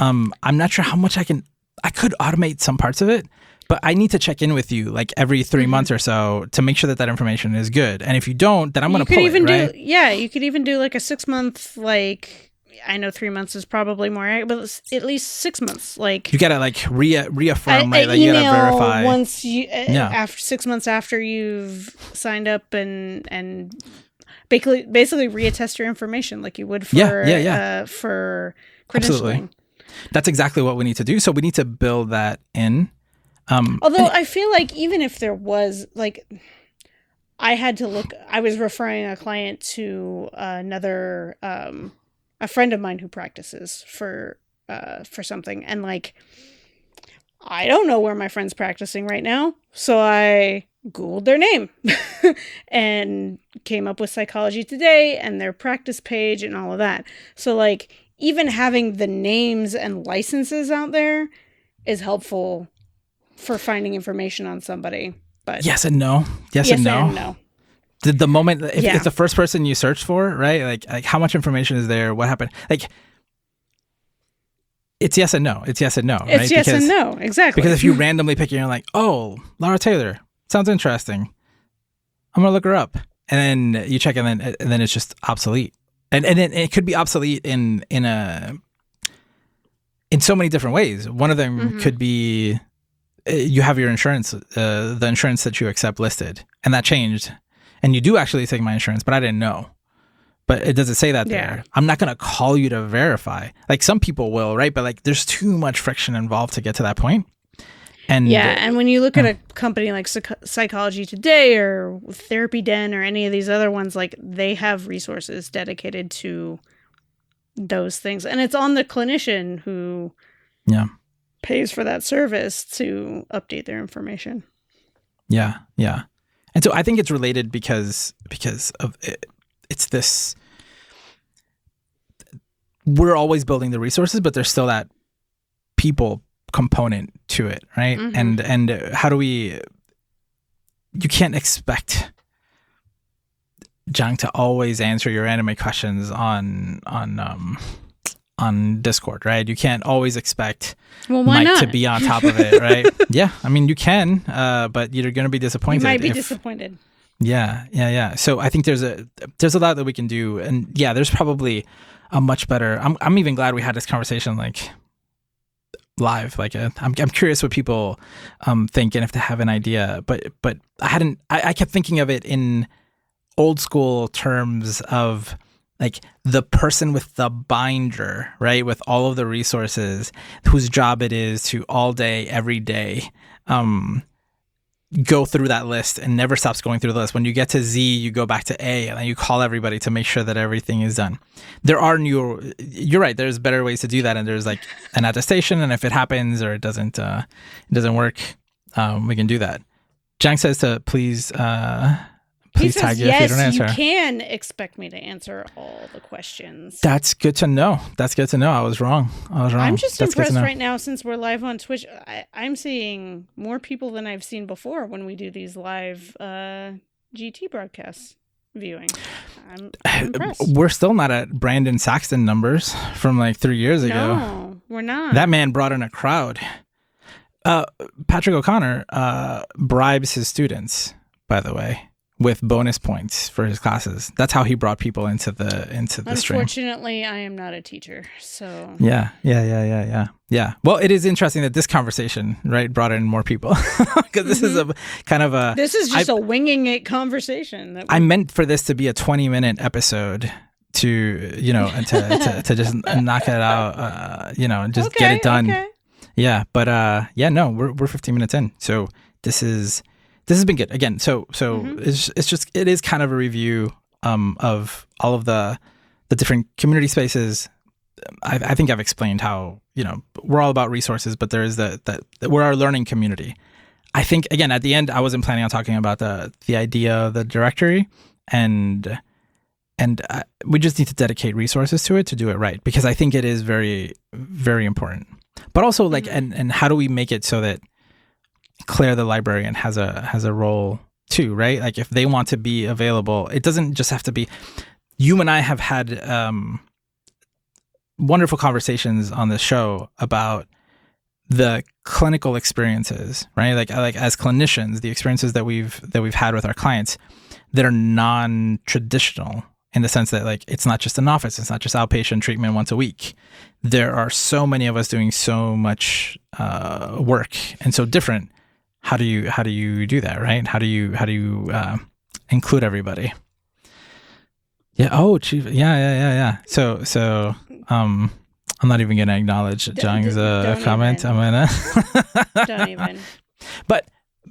Um, I'm not sure how much I can, I could automate some parts of it, but I need to check in with you like every three mm-hmm. months or so to make sure that that information is good. And if you don't, then I'm going to pull even it, right? Do, yeah, you could even do like a six month, like, I know three months is probably more, but at least six months. Like you got to like re- reaffirm, I, right? I like, you got to verify. Once you, uh, yeah. after six months after you've signed up and, and basically, basically reattest your information like you would for, yeah, yeah, yeah. Uh, for credentialing. Absolutely. That's exactly what we need to do. So we need to build that in. Um, Although I feel like even if there was, like, I had to look, I was referring a client to another, um, a friend of mine who practices for, uh, for something. And like, I don't know where my friend's practicing right now. So I Googled their name and came up with Psychology Today and their practice page and all of that. So like, even having the names and licenses out there is helpful for finding information on somebody, but yes and no, yes, yes and no. And no. The, the moment if yeah. it's the first person you search for, right? Like, like how much information is there? What happened? Like, it's yes and no. It's yes and no. It's right? yes because, and no. Exactly. Because if you randomly pick, you're like, oh, Lara Taylor sounds interesting. I'm gonna look her up, and then you check, and then and then it's just obsolete, and and then it could be obsolete in in a in so many different ways. One of them mm-hmm. could be. You have your insurance, uh, the insurance that you accept listed, and that changed. And you do actually take my insurance, but I didn't know. But it doesn't say that yeah. there. I'm not going to call you to verify. Like some people will, right? But like there's too much friction involved to get to that point. And yeah, the, and when you look uh, at a company like Psych- Psychology Today or Therapy Den or any of these other ones, like they have resources dedicated to those things. And it's on the clinician who... yeah. pays for that service to update their information. Yeah, yeah, and so I think it's related because because of it, it's this. We're always building the resources, but there's still that people component to it, right? Mm-hmm. And and how do we? You can't expect Jung to always answer your anime questions on on. Um, on Discord, right? You can't always expect well, Mike not? to be on top of it, right? yeah, I mean, you can, uh, but you're going to be disappointed. You might be if, disappointed. Yeah, yeah, yeah. So I think there's a there's a lot that we can do, and yeah, there's probably a much better. I'm I'm even glad we had this conversation like live. Like, a, I'm I'm curious what people um, think and if they have an idea. But but I hadn't. I, I kept thinking of it in old school terms of like the person with the binder, right, with all of the resources, whose job it is to all day, every day, um, go through that list and never stops going through the list. When you get to Z, you go back to A and then you call everybody to make sure that everything is done. There are new, you're right, there's better ways to do that. And there's like an attestation. And if it happens or it doesn't, uh, it doesn't work, um, we can do that. Jang says to please, uh, Please he tag says, you yes, if you don't answer. You can expect me to answer all the questions. That's good to know. That's good to know. I was wrong. I was wrong. I'm just That's impressed right now since we're live on Twitch. I, I'm seeing more people than I've seen before when we do these live uh, G T broadcasts viewing. I'm, I'm impressed. We're still not at Brandon Saxton numbers from like three years ago. No, we're not. That man brought in a crowd. Uh, Patrick O'Connor uh, bribes his students, by the way, with bonus points for his classes. That's how he brought people into the into the stream. Unfortunately, I am not a teacher, so yeah, yeah, yeah, yeah, yeah, yeah. Well, it is interesting that this conversation, right, brought in more people because this mm-hmm. is a kind of a this is just I, a winging it conversation. That we... I meant for this to be a twenty minute episode to you know to to, to just knock it out, uh, you know, and just okay, get it done. Okay. Yeah, but uh, yeah, no, we're we're fifteen minutes in, so this is. This has been good again. So, so mm-hmm. it's it's just it is kind of a review um, of all of the the different community spaces. I, I think I've explained how you know we're all about resources, but there is the that we're our learning community. I think again at the end I wasn't planning on talking about the the idea of the directory, and and I, we just need to dedicate resources to it to do it right because I think it is very very important. But also like mm-hmm. and and how do we make it so that Claire, the librarian, has a has a role too, right? Like if they want to be available, it doesn't just have to be. You and I have had um, wonderful conversations on the show about the clinical experiences, right? Like like as clinicians, the experiences that we've that we've had with our clients that are non-traditional in the sense that like it's not just an office, it's not just outpatient treatment once a week. There are so many of us doing so much uh, work and so different. How do you how do you do that, right? How do you how do you uh, include everybody? Yeah. Oh, chief. Yeah, yeah, yeah, yeah. So so um, I'm not even gonna acknowledge Jang's uh, comment. Even. I'm gonna don't even. But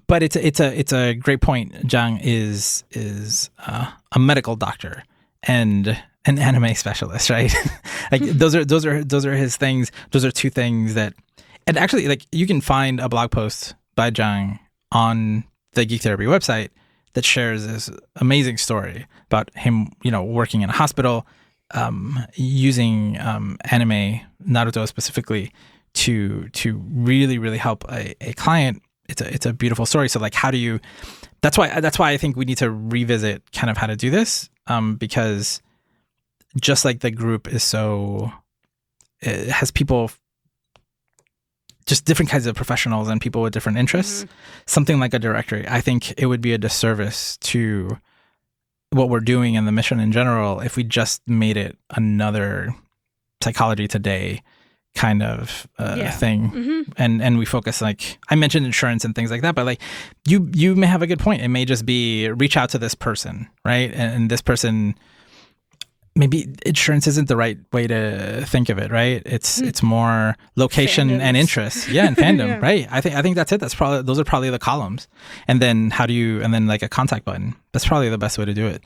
but it's a, it's a it's a great point. Jang is is uh, a medical doctor and an anime specialist, right? Like those are those are those are his things. Those are two things that, and actually, like you can find a blog post by Jang on the Geek Therapy website that shares this amazing story about him, you know, working in a hospital, um, using um, anime, Naruto specifically, to to really really help a, a client. It's a it's a beautiful story. So like, how do you? That's why that's why I think we need to revisit kind of how to do this, um, because just like the group is so, it has people. Just different kinds of professionals and people with different interests, mm-hmm. something like a directory. I think it would be a disservice to what we're doing and the mission in general if we just made it another Psychology Today kind of uh, yeah. thing. Mm-hmm. And and we focus, like, I mentioned insurance and things like that, but like you you may have a good point. It may just be reach out to this person, right? And, and this person, maybe insurance isn't the right way to think of it, right? It's mm. it's more location Fandoms. And interest, yeah, and fandom, yeah. right? I think I think that's it. That's probably those are probably the columns, and then how do you and then like a contact button. That's probably the best way to do it.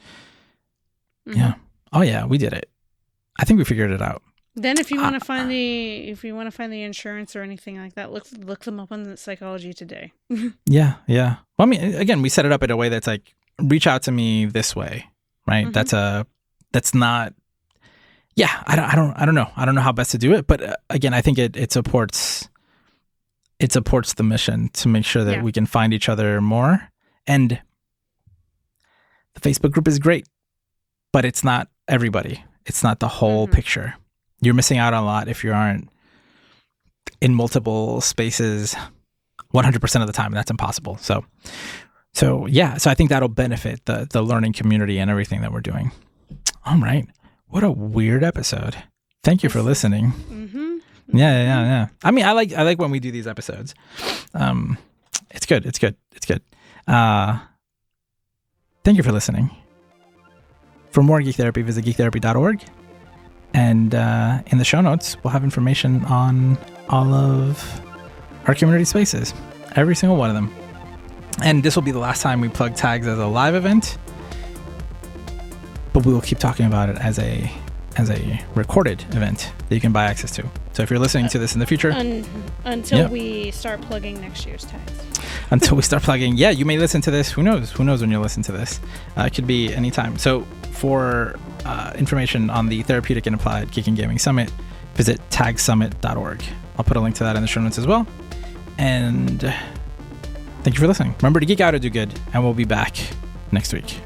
Mm-hmm. Yeah. Oh yeah, we did it. I think we figured it out. Then if you want to uh, find the if you want to find the insurance or anything like that, look look them up on the Psychology Today. yeah, yeah. Well, I mean, again, we set it up in a way that's like reach out to me this way, right? Mm-hmm. That's a That's not, yeah. I don't, I don't, I don't know. I don't know how best to do it, but uh, again, I think it it supports, it supports the mission to make sure that yeah. we can find each other more. And the Facebook group is great, but it's not everybody. It's not the whole mm-hmm. picture. You're missing out on a lot if you aren't in multiple spaces one hundred percent of the time. That's impossible. So, so yeah. So I think that'll benefit the the learning community and everything that we're doing. All right. What a weird episode. Thank you for listening. Mm-hmm. Yeah, yeah, yeah. I mean, I like I like when we do these episodes. Um, it's good. It's good. It's good. Uh, thank you for listening. For more Geek Therapy, visit geek therapy dot org. And uh, in the show notes, we'll have information on all of our community spaces, every single one of them. And this will be the last time we plug Tags as a live event, but we will keep talking about it as a as a recorded event that you can buy access to. So if you're listening to this in the future, Un- until yep. we start plugging next year's Tags. Until we start plugging, yeah, you may listen to this. Who knows? Who knows when you listen to this? Uh, it could be any time. So for uh, information on the Therapeutic and Applied Geek and Gaming Summit, visit tag summit dot org. I'll put a link to that in the show notes as well. And thank you for listening. Remember to geek out or do good, and we'll be back next week.